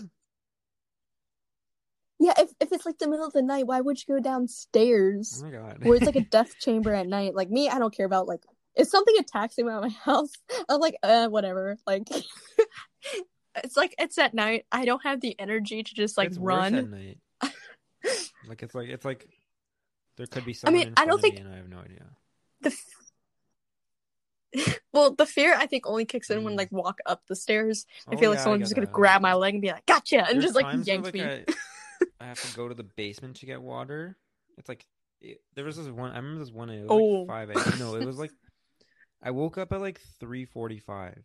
Yeah, if if it's like the middle of the night, why would you go downstairs? Oh my god. Where it's like a death chamber at night. Like me, I don't care about like, if something attacks me at my house, I'm like, uh, whatever. Like, it's like, it's at night. I don't have the energy to just like it's run. Worse at night. Like, it's like, it's like, there could be someone I mean, in front I don't of think... me and I have no idea. The... Well, the fear I think only kicks in mm. when I, like walk up the stairs. I feel oh, like yeah, someone's just gonna that. grab my leg and be like, "Gotcha!" and there's just like yank me. Like I, I have to go to the basement to get water. It's like it, there was this one. I remember this one. It was oh. like five a.m. No, it was like I woke up at like three forty-five,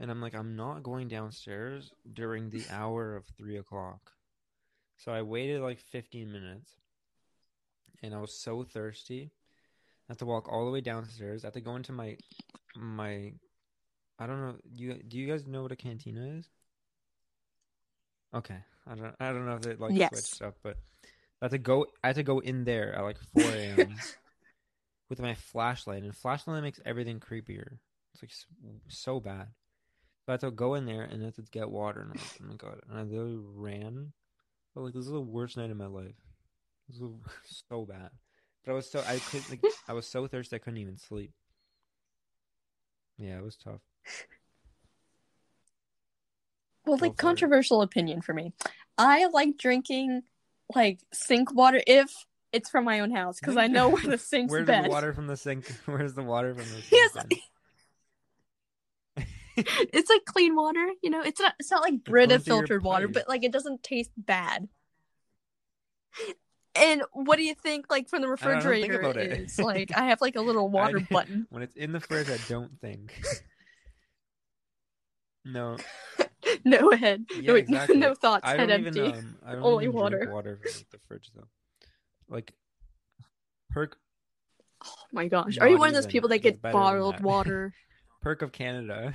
And I'm like, I'm not going downstairs during the hour of three o'clock. So I waited like fifteen minutes. And I was so thirsty. I had to walk all the way downstairs. I had to go into my, my, I don't know. You do you guys know what a cantina is? Okay, I don't, I don't know if they like yes. switched up, but I had to go. I had to go in there at like four a.m. with my flashlight, and flashlight makes everything creepier. It's like so bad. So I had to go in there and I had to get water, and I'm like, oh my god! And I literally ran. But like, this is the worst night of my life. This was so bad. But I was so I could like I was so thirsty I couldn't even sleep. Yeah, it was tough. Well, like, controversial opinion for me. I like drinking, like, sink water if it's from my own house, because I know where the sink's Where's bed. the water from the sink? Where's the water from the sink? Yes. It's like clean water, you know? It's not, it's not like Brita filtered water, but, like, it doesn't taste bad. And what do you think, like, from the refrigerator I it. is? Like, I have, like, a little water I, button. When it's in the fridge, I don't think. No. No head. Yeah, no, exactly. no thoughts. I head don't empty. Even, um, I don't Only even water. Drink water from like, the fridge, though. Like, perk. Oh, my gosh. Are you one of those people that get bottled that. water? Perk of Canada.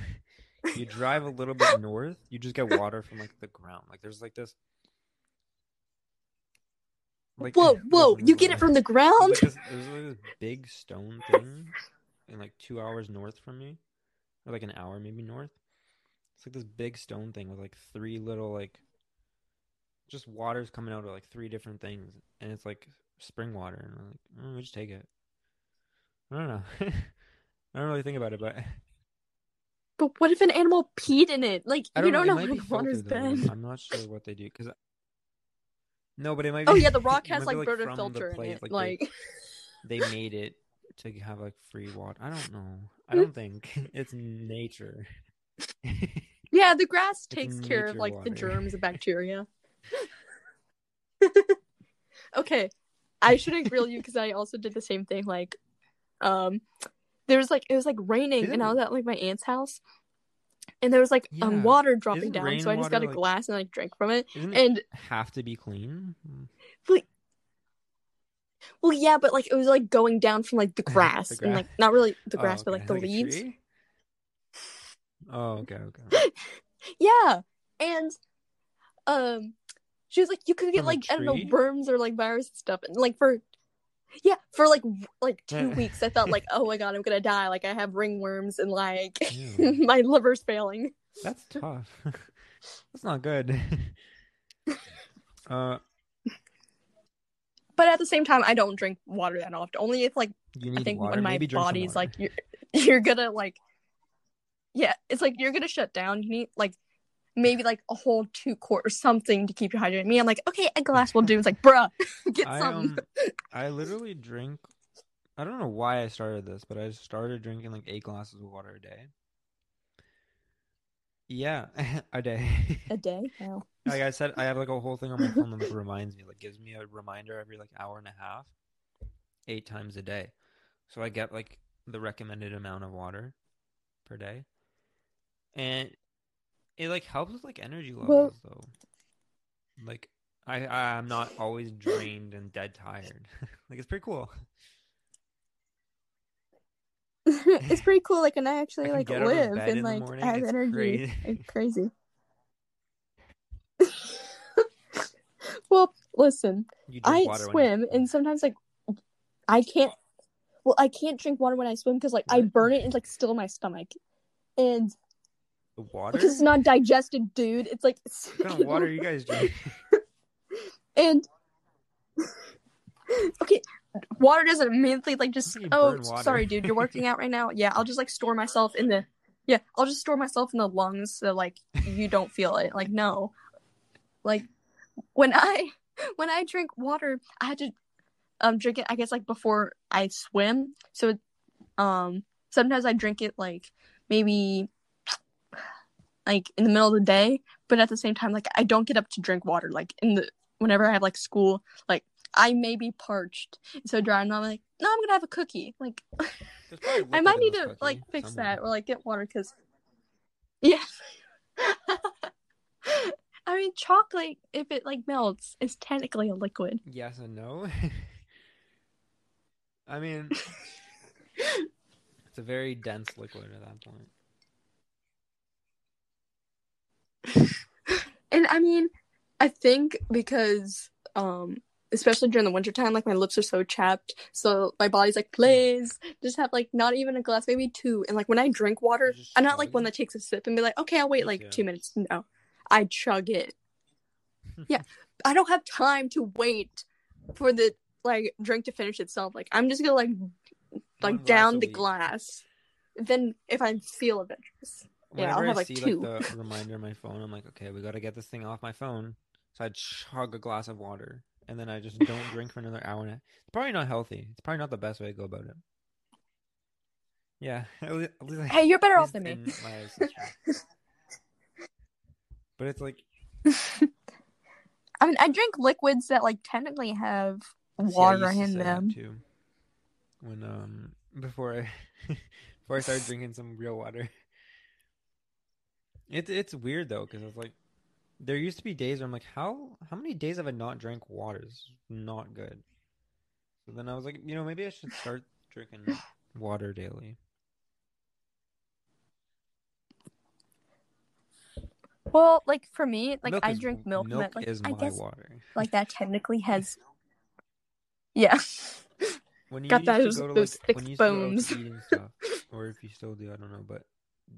You drive a little bit north, you just get water from, like, the ground. Like, there's, like, this. Like, whoa, whoa, you get it from the ground? Like this, there's like this big stone thing and like two hours north from me. Or like an hour maybe north. It's like this big stone thing with like three little like just water's coming out of like three different things, and it's like spring water, and I'm like, mm, we just take it. I don't know. I don't really think about it, but But what if an animal peed in it? Like don't you don't know, know where the water's been. I'm not sure what they do, because No, but it might be. Oh yeah, the rock has like, like Brita filter in it. Like, like... They, they made it to have like free water. I don't know. I don't think it's nature. Yeah, the grass takes care of like water. the germs and bacteria. Okay, I shouldn't grill you because I also did the same thing. Like, um, there was like it was like raining, Ew. and I was at like my aunt's house, and there was like yeah. um, water dropping Isn't down, so I just got a like... glass and like drank from it. Isn't and it have to be clean. Like, well, yeah, but like it was like going down from like the grass, the grass. and like not really the grass, oh, okay. but like the like leaves. Oh, okay, okay. Yeah, and um, she was like, "You could get from like I don't know worms or like virus and stuff," and like for. Yeah, for like like two weeks, I thought like, oh my god, I'm gonna die. Like I have ringworms and like my liver's failing. That's tough. That's not good. uh, but at the same time, I don't drink water that often. Only if like I think water. when my Maybe body's like you're, you're gonna like yeah, it's like you're gonna shut down. You need like. Maybe like a whole two quart or something to keep you hydrated. Me, I'm like, okay, a glass will do. It's like, bruh, get I, some. Um, I literally drink. I don't know why I started this, but I started drinking like eight glasses of water a day. Yeah, a day. A day. Oh. Like I said, I have like a whole thing on my phone that reminds me, like gives me a reminder every like hour and a half, eight times a day. So I get like the recommended amount of water per day, and. It like helps with like energy levels well, though. Like I I'm not always drained and dead tired. Like it's pretty cool. It's pretty cool. Like and I actually I like live and like morning, have energy. Crazy. It's crazy. Well, listen. I swim you... and sometimes like I can't. Well, I can't drink water when I swim because like what? I burn it and like still in my stomach, and. The water? Because it's not digested, dude. It's like... What kind of water are you guys drinking? And... Okay, water doesn't immediately, like, just... Oh, sorry, dude. You're working out right now? Yeah, I'll just, like, store myself in the... Yeah, I'll just store myself in the lungs so, like, you don't feel it. Like, no. Like, when I... When I drink water, I had to um drink it, I guess, like, before I swim. So, um, sometimes I drink it, like, maybe... like in the middle of the day, but at the same time, like I don't get up to drink water. Like in the whenever I have like school, like I may be parched and so dry, and I'm like, no, I'm gonna have a cookie. Like I might need to like fix somewhere. that or like get water because Yeah. I mean, chocolate, if it like melts, is technically a liquid. Yes and no. I mean, it's a very dense liquid at that point. And I mean, I think because, um, especially during the wintertime, like, my lips are so chapped, so my body's like, please, just have, like, not even a glass, maybe two. And, like, when I drink water, I'm not, like, one that takes a sip and be like, okay, I'll wait, like, yeah. two minutes. No. I chug it. Yeah. I don't have time to wait for the, like, drink to finish itself. Like, I'm just gonna, like, like down the glass. Then if I feel adventurous. Whenever yeah, I'll have, I like, see, two. Like, the reminder on my phone, I'm like, okay, we gotta get this thing off my phone. So I chug a glass of water. And then I just don't drink for another hour and a half. It's probably not healthy. It's probably not the best way to go about it. Yeah. At least, at least I, hey, you're better off than me. But it's like... I mean, I drink liquids that, like, technically have water yeah, in them. Too. When, um... Before I... before I started drinking some real water. It's, it's weird, though, because it's like... There used to be days where I'm like, how how many days have I not drank water? This is not good. So then I was like, you know, maybe I should start drinking water daily. Well, like, for me, like, milk I is, drink milk. Milk that, like, is I my guess, water. Like, that technically has... Yeah. When you got that, those, to, like, those thick when you bones. To eating stuff, or if you still do, I don't know, but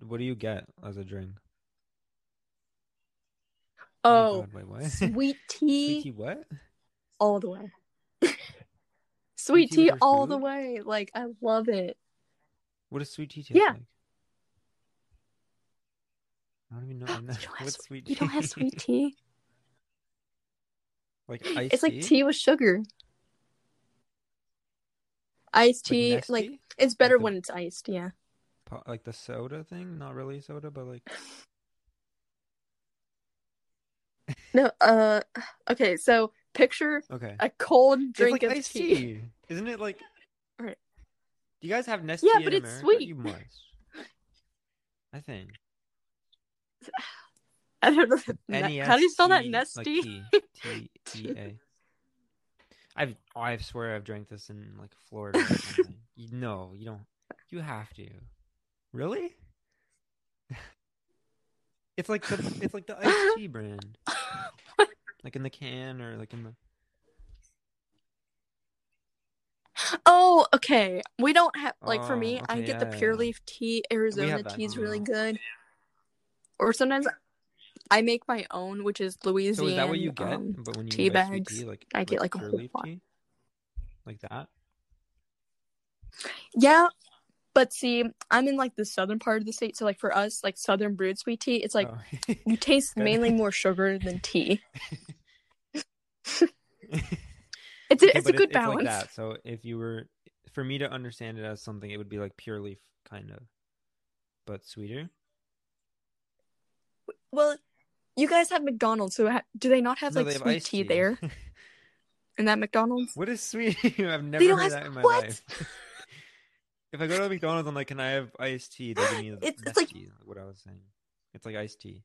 what do you get as a drink? Oh, oh God, wait, sweet tea. Sweet tea what? All the way. sweet, sweet tea, tea all food? The way. Like, I love it. What does sweet tea taste yeah. like? I don't even know. I'm not, what's sweet tea? You don't have sweet tea? Like iced it's tea? Like tea with sugar. Iced tea. Like, like tea? It's better like the, when it's iced, yeah. Like the soda thing? Not really soda, but like... No, uh, okay, so picture okay. a cold drink like of iced tea. tea. Isn't it like... All right. Do you guys have Nestea yeah, in America? Yeah, but it's sweet. You must. I think. I don't know. N E S T E How do you spell that? Nestea? Like T E A I've, oh, I swear I've drank this in, like, Florida or something. You, no, you don't. You have to. Really? It's like the it's like the iced tea brand, like in the can or like in the. Oh, okay. We don't have like oh, for me. Okay, I get yeah, the Pure yeah. Leaf tea. Arizona tea is really good. Or sometimes I make my own, which is Louisiana. So is that what you get? Um, but when you tea bags, tea, like, I get like, like a whole lot. Like that. Yeah. But see, I'm in, like, the southern part of the state, so, like, for us, like, southern brewed sweet tea, it's, like, oh. you taste mainly more sugar than tea. it's a, okay, it's a good it, balance. It's like that. So if you were, for me to understand it as something, it would be, like, Pure Leaf, kind of, but sweeter. Well, you guys have McDonald's, so ha- do they not have, no, like, have sweet tea, tea there? In that McDonald's? What is sweet tea? I've never heard have... that in my what? Life. If I go to McDonald's, I'm like, can I have iced tea? They give me the it's, it's like tea, what I was saying. It's like iced tea.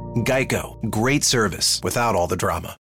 Geico. Great service without all the drama.